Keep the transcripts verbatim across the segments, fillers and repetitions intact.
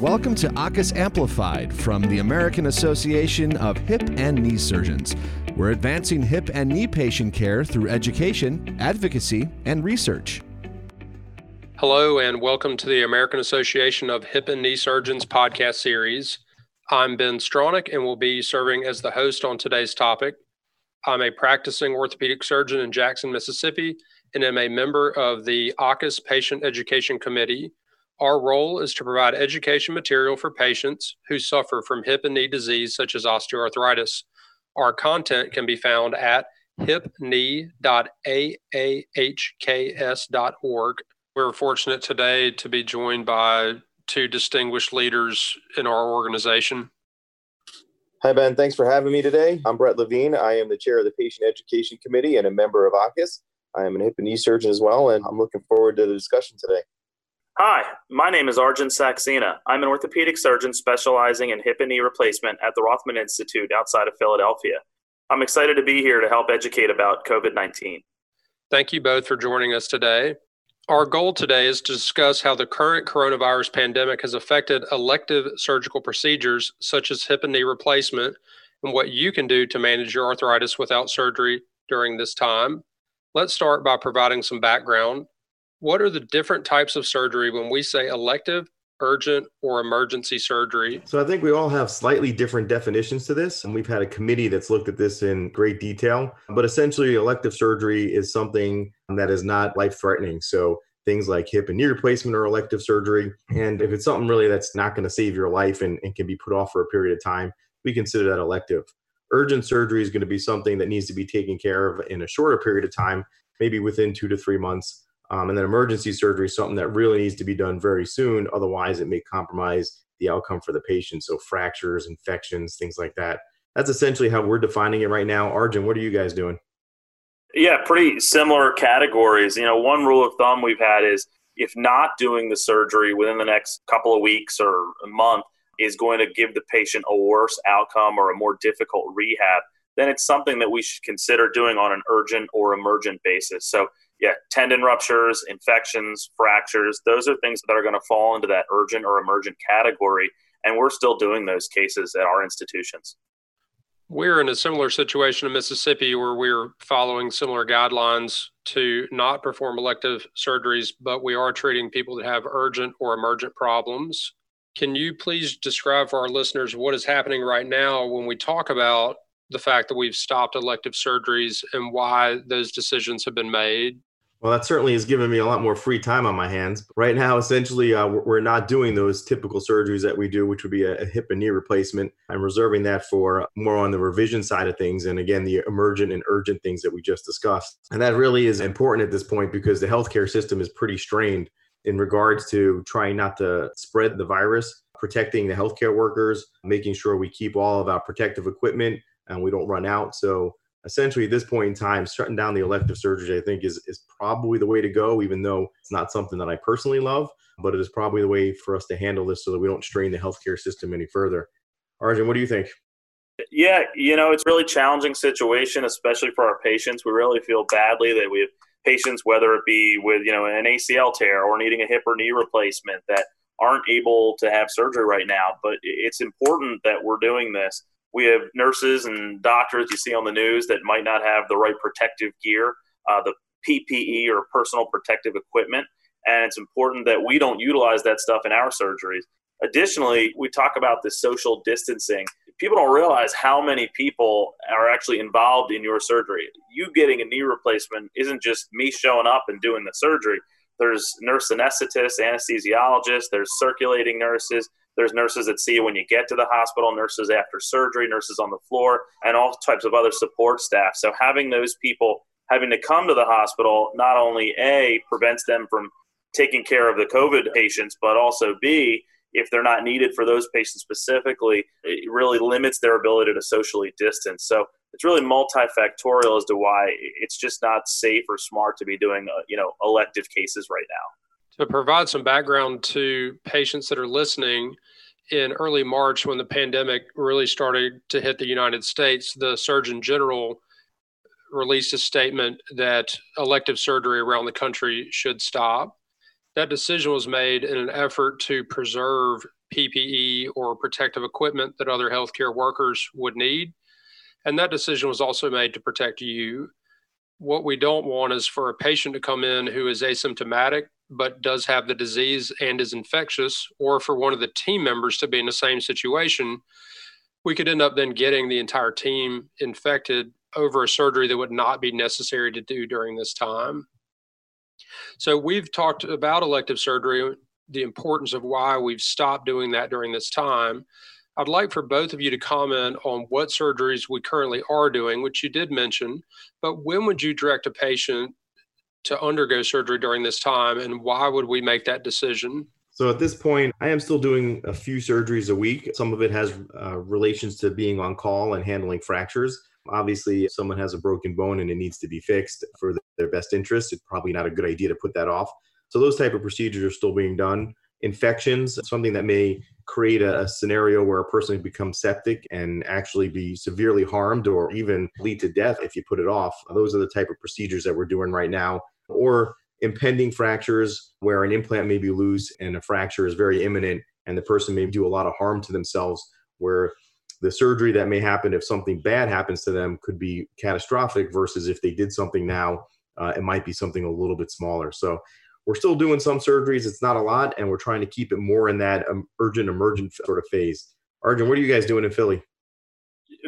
Welcome to A A H K S Amplified from the American Association of Hip and Knee Surgeons. We're advancing hip and knee patient care through education, advocacy, and research. Hello, and welcome to the American Association of Hip and Knee Surgeons podcast series. I'm Ben Stronic and will be serving as the host on today's topic. I'm a practicing orthopedic surgeon in Jackson, Mississippi, and am a member of the A A H K S Patient Education Committee. Our role is to provide education material for patients who suffer from hip and knee disease such as osteoarthritis. Our content can be found at hip knee dot A A H K S dot org. We're fortunate today to be joined by two distinguished leaders in our organization. Hi, Ben. Thanks for having me today. I'm Brett Levine. I am the chair of the Patient Education Committee and a member of A A H K S. I am a hip and knee surgeon as well, and I'm looking forward to the discussion today. Hi, my name is Arjun Saxena. I'm an orthopedic surgeon specializing in hip and knee replacement at the Rothman Institute outside of Philadelphia. I'm excited to be here to help educate about COVID nineteen. Thank you both for joining us today. Our goal today is to discuss how the current coronavirus pandemic has affected elective surgical procedures such as hip and knee replacement and what you can do to manage your arthritis without surgery during this time. Let's start by providing some background. What are the different types of surgery when we say elective, urgent, or emergency surgery? So I think we all have slightly different definitions to this, and we've had a committee that's looked at this in great detail. But essentially, elective surgery is something that is not life-threatening. So things like hip and knee replacement are elective surgery. And if it's something really that's not going to save your life and, and can be put off for a period of time, we consider that elective. Urgent surgery is going to be something that needs to be taken care of in a shorter period of time, maybe within two to three months. Um, and then emergency surgery is something that really needs to be done very soon. Otherwise, it may compromise the outcome for the patient. So fractures, infections, things like that. That's essentially how we're defining it right now. Arjun, what are you guys doing? Yeah, pretty similar categories. You know, one rule of thumb we've had is if not doing the surgery within the next couple of weeks or a month is going to give the patient a worse outcome or a more difficult rehab, then it's something that we should consider doing on an urgent or emergent basis. So yeah, tendon ruptures, infections, fractures, those are things that are going to fall into that urgent or emergent category, and we're still doing those cases at our institutions. We're in a similar situation in Mississippi where we're following similar guidelines to not perform elective surgeries, but we are treating people that have urgent or emergent problems. Can you please describe for our listeners what is happening right now when we talk about the fact that we've stopped elective surgeries and why those decisions have been made? Well, that certainly has given me a lot more free time on my hands. Right now, essentially, uh, we're not doing those typical surgeries that we do, which would be a hip and knee replacement. I'm reserving that for more on the revision side of things. And again, the emergent and urgent things that we just discussed. And that really is important at this point because the healthcare system is pretty strained in regards to trying not to spread the virus, protecting the healthcare workers, making sure we keep all of our protective equipment and we don't run out. So essentially, at this point in time, shutting down the elective surgery, I think, is is probably the way to go, even though it's not something that I personally love, but it is probably the way for us to handle this so that we don't strain the healthcare system any further. Arjun, what do you think? Yeah, you know, it's a really challenging situation, especially for our patients. We really feel badly that we have patients, whether it be with, you know, an A C L tear or needing a hip or knee replacement, that aren't able to have surgery right now. But it's important that we're doing this. We have nurses and doctors you see on the news that might not have the right protective gear, uh, the P P E or personal protective equipment, and it's important that we don't utilize that stuff in our surgeries. Additionally, we talk about the social distancing. People don't realize how many people are actually involved in your surgery. You getting a knee replacement isn't just me showing up and doing the surgery. There's nurse anesthetists, anesthesiologists, there's circulating nurses, there's nurses that see you when you get to the hospital, nurses after surgery, nurses on the floor, and all types of other support staff. So having those people having to come to the hospital not only A, prevents them from taking care of the COVID patients, but also B, if they're not needed for those patients specifically, it really limits their ability to socially distance. So it's really multifactorial as to why it's just not safe or smart to be doing, you know, elective cases right now. To provide some background to patients that are listening, in early March, when the pandemic really started to hit the United States, the Surgeon General released a statement that elective surgery around the country should stop. That decision was made in an effort to preserve P P E or protective equipment that other healthcare workers would need. And that decision was also made to protect you. What we don't want is for a patient to come in who is asymptomatic but does have the disease and is infectious, or for one of the team members to be in the same situation. We could end up then getting the entire team infected over a surgery that would not be necessary to do during this time. So we've talked about elective surgery, the importance of why we've stopped doing that during this time. I'd like for both of you to comment on what surgeries we currently are doing, which you did mention, but when would you direct a patient to undergo surgery during this time, and why would we make that decision? So at this point, I am still doing a few surgeries a week. Some of it has uh, relations to being on call and handling fractures. Obviously, if someone has a broken bone and it needs to be fixed for their best interest, it's probably not a good idea to put that off. So those type of procedures are still being done. Infections, something that may create a, a scenario where a person becomes septic and actually be severely harmed or even lead to death if you put it off. Those are the type of procedures that we're doing right now. Or impending fractures where an implant may be loose and a fracture is very imminent and the person may do a lot of harm to themselves, where the surgery that may happen if something bad happens to them could be catastrophic versus if they did something now, uh, it might be something a little bit smaller. So we're still doing some surgeries. It's not a lot, and we're trying to keep it more in that um, urgent, emergent sort of phase. Arjun, what are you guys doing in Philly?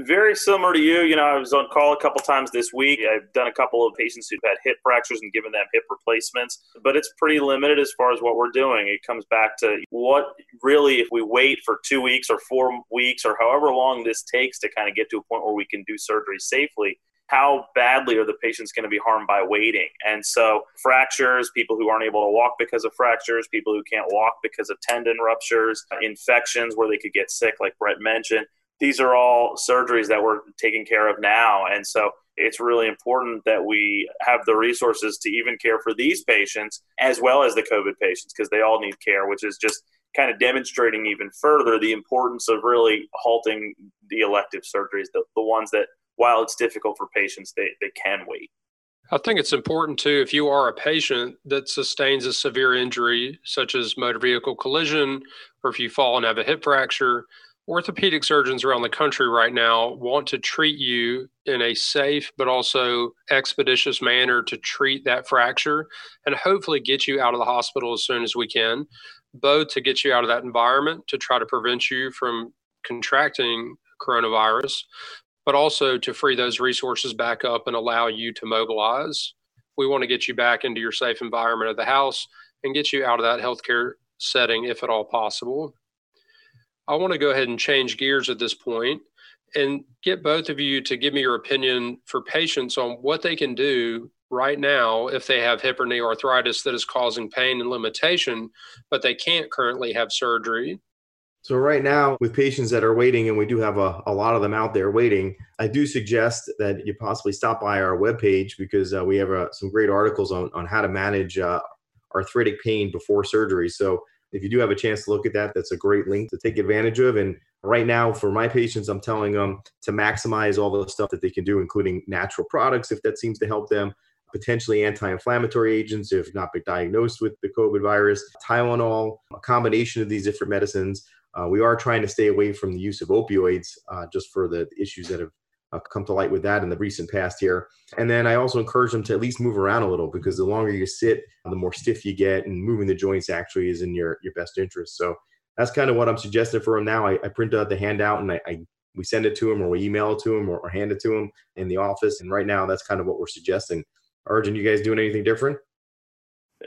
Very similar to you. You know, I was on call a couple times this week. I've done a couple of patients who've had hip fractures and given them hip replacements, but it's pretty limited as far as what we're doing. It comes back to what really, if we wait for two weeks or four weeks or however long this takes to kind of get to a point where we can do surgery safely, how badly are the patients going to be harmed by waiting? And so fractures, people who aren't able to walk because of fractures, people who can't walk because of tendon ruptures, infections where they could get sick, like Brett mentioned. These are all surgeries that we're taking care of now. And so it's really important that we have the resources to even care for these patients as well as the COVID patients, because they all need care, which is just kind of demonstrating even further the importance of really halting the elective surgeries, the, the ones that, while it's difficult for patients, they, they can wait. I think it's important too, if you are a patient that sustains a severe injury, such as motor vehicle collision, or if you fall and have a hip fracture, orthopedic surgeons around the country right now want to treat you in a safe but also expeditious manner to treat that fracture and hopefully get you out of the hospital as soon as we can, both to get you out of that environment to try to prevent you from contracting coronavirus, but also to free those resources back up and allow you to mobilize. We want to get you back into your safe environment of the house and get you out of that healthcare setting if at all possible. I want to go ahead and change gears at this point and get both of you to give me your opinion for patients on what they can do right now if they have hip or knee arthritis that is causing pain and limitation, but they can't currently have surgery. So right now with patients that are waiting, and we do have a, a lot of them out there waiting, I do suggest that you possibly stop by our webpage, because uh, we have uh, some great articles on, on how to manage uh, arthritic pain before surgery. So if you do have a chance to look at that, that's a great link to take advantage of. And right now for my patients, I'm telling them to maximize all the stuff that they can do, including natural products, if that seems to help them, potentially anti-inflammatory agents, if not been diagnosed with the COVID virus, Tylenol, a combination of these different medicines. Uh, we are trying to stay away from the use of opioids uh, just for the issues that have uh, come to light with that in the recent past here. And then I also encourage them to at least move around a little, because the longer you sit, the more stiff you get, and moving the joints actually is in your, your best interest. So that's kind of what I'm suggesting for them now. I, I print out the handout and I, I we send it to them, or we email it to them, or, or hand it to them in the office. And right now that's kind of what we're suggesting. Arjun, you guys doing anything different?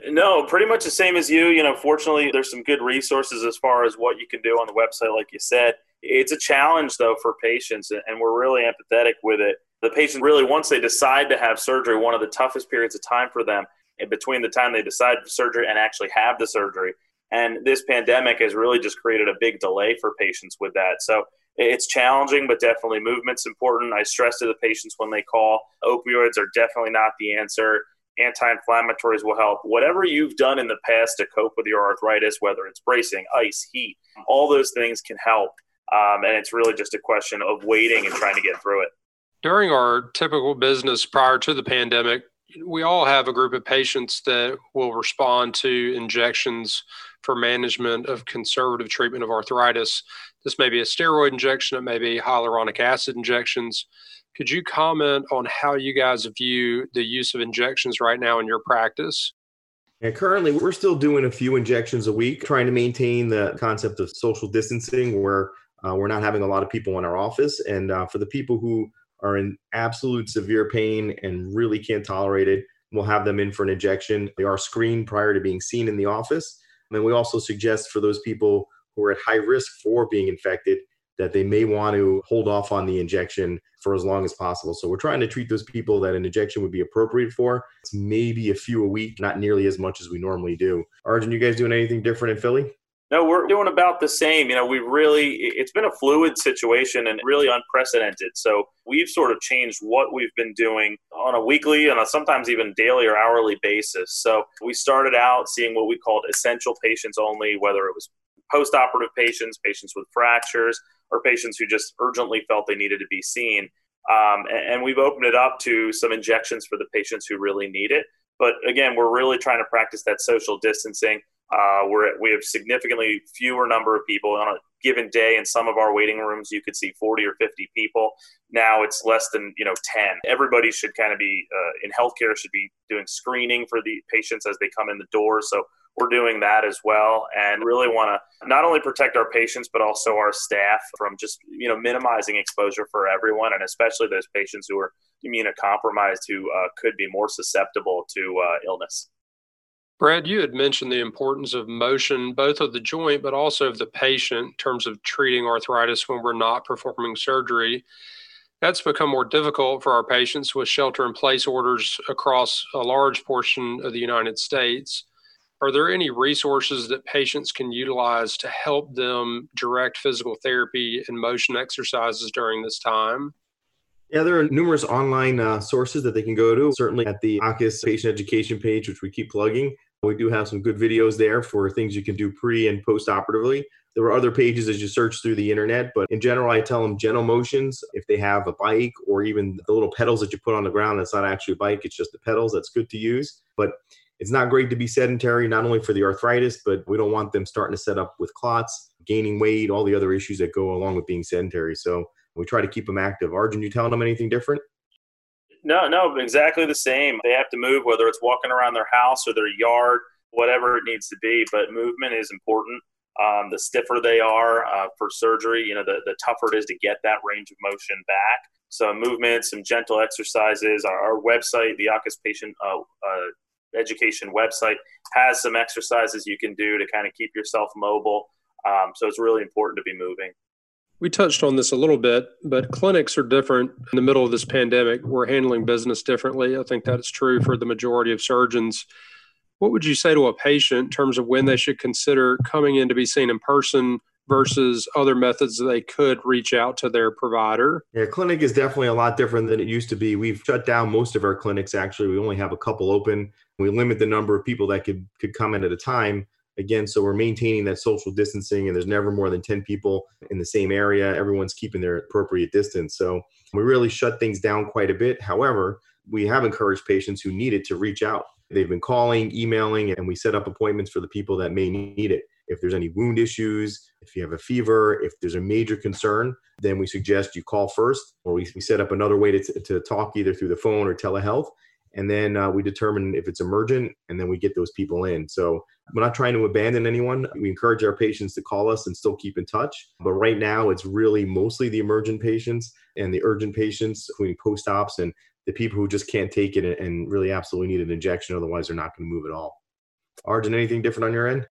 No, pretty much the same as you. You know, fortunately, there's some good resources as far as what you can do on the website, like you said. It's a challenge, though, for patients, and we're really empathetic with it. The patient really, once they decide to have surgery, one of the toughest periods of time for them, in between the time they decide for surgery and actually have the surgery. And this pandemic has really just created a big delay for patients with that. So it's challenging, but definitely movement's important. I stress to the patients when they call, opioids are definitely not the answer. Anti-inflammatories will help. Whatever you've done in the past to cope with your arthritis, whether it's bracing, ice, heat, all those things can help. Um, and it's really just a question of waiting and trying to get through it. During our typical business prior to the pandemic, we all have a group of patients that will respond to injections for management of conservative treatment of arthritis. This may be a steroid injection, it may be hyaluronic acid injections. Could you comment on how you guys view the use of injections right now in your practice? And currently, we're still doing a few injections a week, trying to maintain the concept of social distancing where uh, we're not having a lot of people in our office. And uh, for the people who are in absolute severe pain and really can't tolerate it, we'll have them in for an injection. They are screened prior to being seen in the office. And we also suggest for those people who are at high risk for being infected that they may want to hold off on the injection for as long as possible. So we're trying to treat those people that an injection would be appropriate for. It's maybe a few a week, not nearly as much as we normally do. Arjun, you guys doing anything different in Philly? No, we're doing about the same. You know, we really, it's been a fluid situation and really unprecedented. So we've sort of changed what we've been doing on a weekly and a sometimes even daily or hourly basis. So we started out seeing what we called essential patients only, whether it was post-operative patients, patients with fractures, or patients who just urgently felt they needed to be seen. Um, and, and we've opened it up to some injections for the patients who really need it. But again, we're really trying to practice that social distancing. Uh, we're, we have significantly fewer number of people on a given day. In some of our waiting rooms, you could see forty or fifty people. Now it's less than, you know, ten. Everybody should kind of be uh, in healthcare should be doing screening for the patients as they come in the door. So we're doing that as well, and really want to not only protect our patients, but also our staff from just, you know, minimizing exposure for everyone, and especially those patients who are immunocompromised who uh, could be more susceptible to uh, illness. Brad, you had mentioned the importance of motion, both of the joint, but also of the patient in terms of treating arthritis when we're not performing surgery. That's become more difficult for our patients with shelter-in-place orders across a large portion of the United States. Are there any resources that patients can utilize to help them direct physical therapy and motion exercises during this time? Yeah, there are numerous online uh, sources that they can go to. Certainly at the A A H K S patient education page, which we keep plugging, we do have some good videos there for things you can do pre and post-operatively. There are other pages as you search through the internet, but in general, I tell them gentle motions. If they have a bike or even the little pedals that you put on the ground, that's not actually a bike, it's just the pedals, that's good to use. But it's not great to be sedentary, not only for the arthritis, but we don't want them starting to set up with clots, gaining weight, all the other issues that go along with being sedentary. So we try to keep them active. Arjun, you telling them anything different? No, no, exactly the same. They have to move, whether it's walking around their house or their yard, whatever it needs to be. But movement is important. Um, the stiffer they are uh, for surgery, you know, the, the tougher it is to get that range of motion back. So movement, some gentle exercises. Our, our website, the A A H K S patient uh, uh education website has some exercises you can do to kind of keep yourself mobile. Um, so it's really important to be moving. We touched on this a little bit, but clinics are different in the middle of this pandemic. We're handling business differently. I think that's true for the majority of surgeons. What would you say to a patient in terms of when they should consider coming in to be seen in person versus other methods that they could reach out to their provider? Yeah, clinic is definitely a lot different than it used to be. We've shut down most of our clinics, actually. We only have a couple open. We limit the number of people that could, could come in at a time. Again, so we're maintaining that social distancing, and there's never more than ten people in the same area. Everyone's keeping their appropriate distance. So we really shut things down quite a bit. However, we have encouraged patients who need it to reach out. They've been calling, emailing, and we set up appointments for the people that may need it. If there's any wound issues, if you have a fever, if there's a major concern, then we suggest you call first, or we, we set up another way to, t- to talk either through the phone or telehealth. And then uh, we determine if it's emergent, and then we get those people in. So we're not trying to abandon anyone. We encourage our patients to call us and still keep in touch. But right now, it's really mostly the emergent patients and the urgent patients, including post-ops and the people who just can't take it and really absolutely need an injection. Otherwise, they're not going to move at all. Arjun, anything different on your end?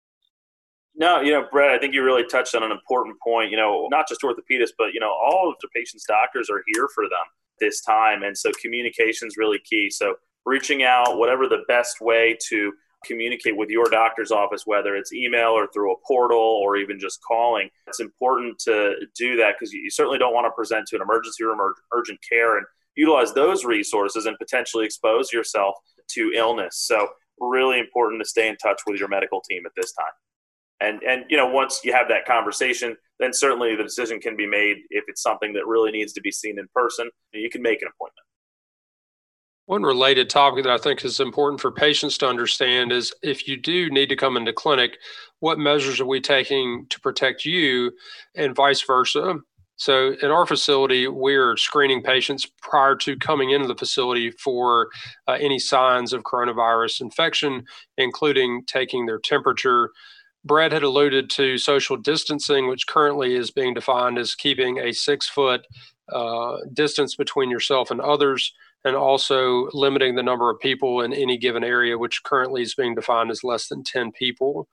No, you know, Brett, I think you really touched on an important point. You know, not just orthopedists, but, you know, all of the patients' doctors are here for them this time. And so communication is really key. So reaching out, whatever the best way to communicate with your doctor's office, whether it's email or through a portal or even just calling, it's important to do that because you certainly don't want to present to an emergency room or urgent care and utilize those resources and potentially expose yourself to illness. So really important to stay in touch with your medical team at this time. And, and you know, once you have that conversation, then certainly the decision can be made if it's something that really needs to be seen in person. You can make an appointment. One related topic that I think is important for patients to understand is if you do need to come into clinic, what measures are we taking to protect you and vice versa? So in our facility, we're screening patients prior to coming into the facility for uh, any signs of coronavirus infection, including taking their temperature. Brett had alluded to social distancing, which currently is being defined as keeping a six-foot uh, distance between yourself and others, and also limiting the number of people in any given area, which currently is being defined as less than ten people.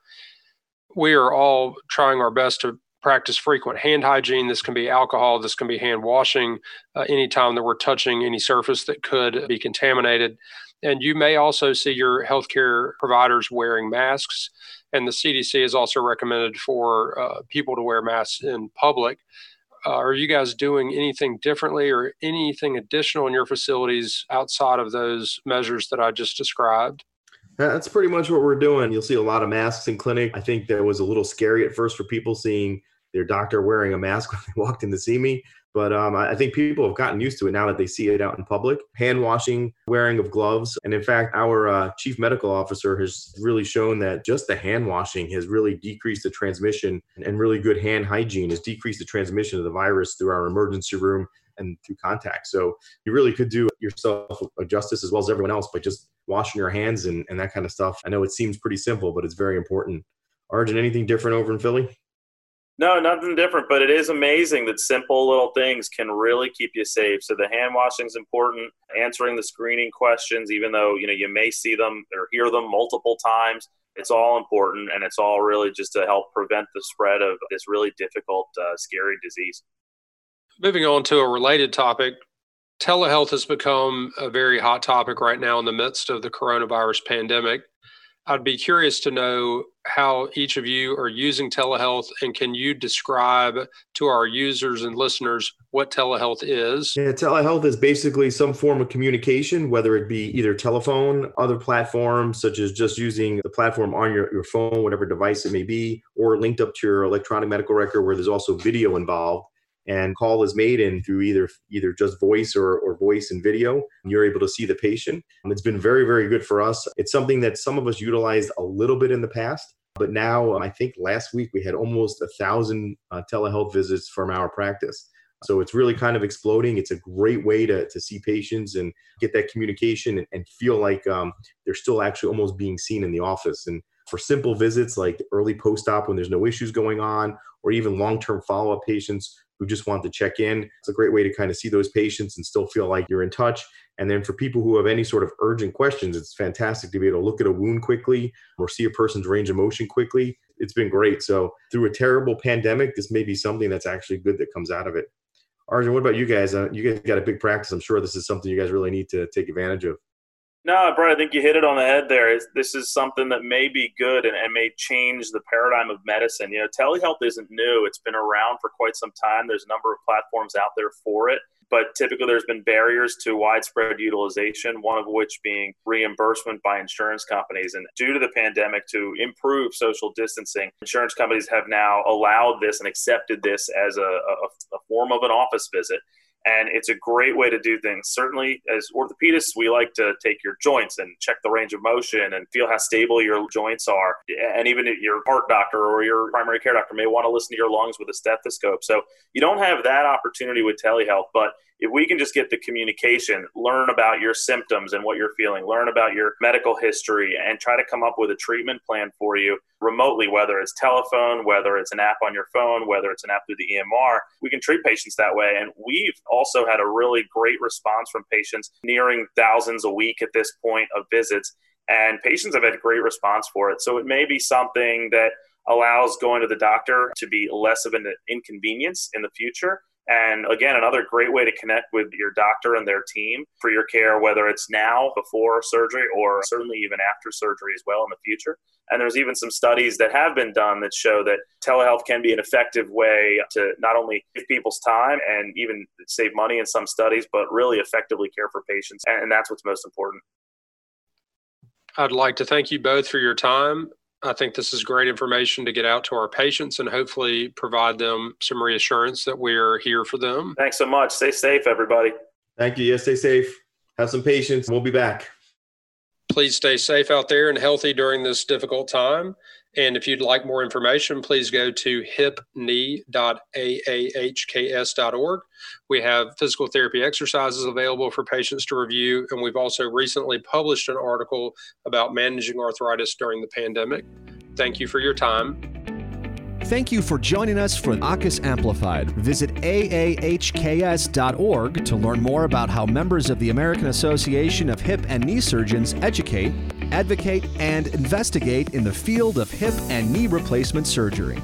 We are all trying our best to practice frequent hand hygiene. This can be alcohol, this can be hand washing, uh, anytime that we're touching any surface that could be contaminated. And you may also see your healthcare providers wearing masks. And the C D C has also recommended for uh, people to wear masks in public. Uh, are you guys doing anything differently or anything additional in your facilities outside of those measures that I just described? That's pretty much what we're doing. You'll see a lot of masks in clinic. I think that was a little scary at first for people seeing their doctor wearing a mask when they walked in to see me. But um, I think people have gotten used to it now that they see it out in public. Hand washing, wearing of gloves. And in fact, our uh, chief medical officer has really shown that just the hand washing has really decreased the transmission, and really good hand hygiene has decreased the transmission of the virus through our emergency room and through contact. So you really could do yourself a justice as well as everyone else by just washing your hands and, and that kind of stuff. I know it seems pretty simple, but it's very important. Arjun, anything different over in Philly? No, nothing different, but it is amazing that simple little things can really keep you safe. So the hand washing is important, answering the screening questions, even though, you know, you may see them or hear them multiple times. It's all important, and it's all really just to help prevent the spread of this really difficult, uh, scary disease. Moving on to a related topic, telehealth has become a very hot topic right now in the midst of the coronavirus pandemic. I'd be curious to know how each of you are using telehealth, and can you describe to our users and listeners what telehealth is? Yeah, telehealth is basically some form of communication, whether it be either telephone, other platforms, such as just using the platform on your, your phone, whatever device it may be, or linked up to your electronic medical record where there's also video involved. And call is made in through either either just voice or, or voice and video. And you're able to see the patient. And it's been very, very good for us. It's something that some of us utilized a little bit in the past. But now, um, I think last week, we had almost a thousand uh, telehealth visits from our practice. So it's really kind of exploding. It's a great way to, to see patients and get that communication and, and feel like um, they're still actually almost being seen in the office. And for simple visits like early post-op when there's no issues going on, or even long-term follow-up patients who just want to check in. It's a great way to kind of see those patients and still feel like you're in touch. And then for people who have any sort of urgent questions, it's fantastic to be able to look at a wound quickly or see a person's range of motion quickly. It's been great. So through a terrible pandemic, this may be something that's actually good that comes out of it. Arjun, what about you guys? Uh, you guys got a big practice. I'm sure this is something you guys really need to take advantage of. No, Brett, I think you hit it on the head there. It's, this is something that may be good and, and may change the paradigm of medicine. You know, telehealth isn't new. It's been around for quite some time. There's a number of platforms out there for it, but typically there's been barriers to widespread utilization, one of which being reimbursement by insurance companies. And due to the pandemic, to improve social distancing, insurance companies have now allowed this and accepted this as a, a, a form of an office visit. And it's a great way to do things. Certainly, as orthopedists, we like to take your joints and check the range of motion and feel how stable your joints are. And even your heart doctor or your primary care doctor may want to listen to your lungs with a stethoscope. So you don't have that opportunity with telehealth. But if we can just get the communication, learn about your symptoms and what you're feeling, learn about your medical history, and try to come up with a treatment plan for you remotely, whether it's telephone, whether it's an app on your phone, whether it's an app through the E M R, we can treat patients that way. And we've also had a really great response from patients, nearing thousands a week at this point of visits, and patients have had a great response for it. So it may be something that allows going to the doctor to be less of an inconvenience in the future. And again, another great way to connect with your doctor and their team for your care, whether it's now, before surgery, or certainly even after surgery as well in the future. And there's even some studies that have been done that show that telehealth can be an effective way to not only save people's time and even save money in some studies, but really effectively care for patients. And that's what's most important. I'd like to thank you both for your time. I think this is great information to get out to our patients and hopefully provide them some reassurance that we're here for them. Thanks so much. Stay safe, everybody. Thank you. Yes, stay safe. have some patience. We'll be back. Please stay safe out there and healthy during this difficult time. And if you'd like more information, please go to hip knee dot a a h k s dot org. We have physical therapy exercises available for patients to review, and we've also recently published an article about managing arthritis during the pandemic. Thank you for your time. Thank you for joining us for A A H K S Amplified. Visit a a h k s dot org to learn more about how members of the American Association of Hip and Knee Surgeons educate, advocate, and investigate in the field of hip and knee replacement surgery.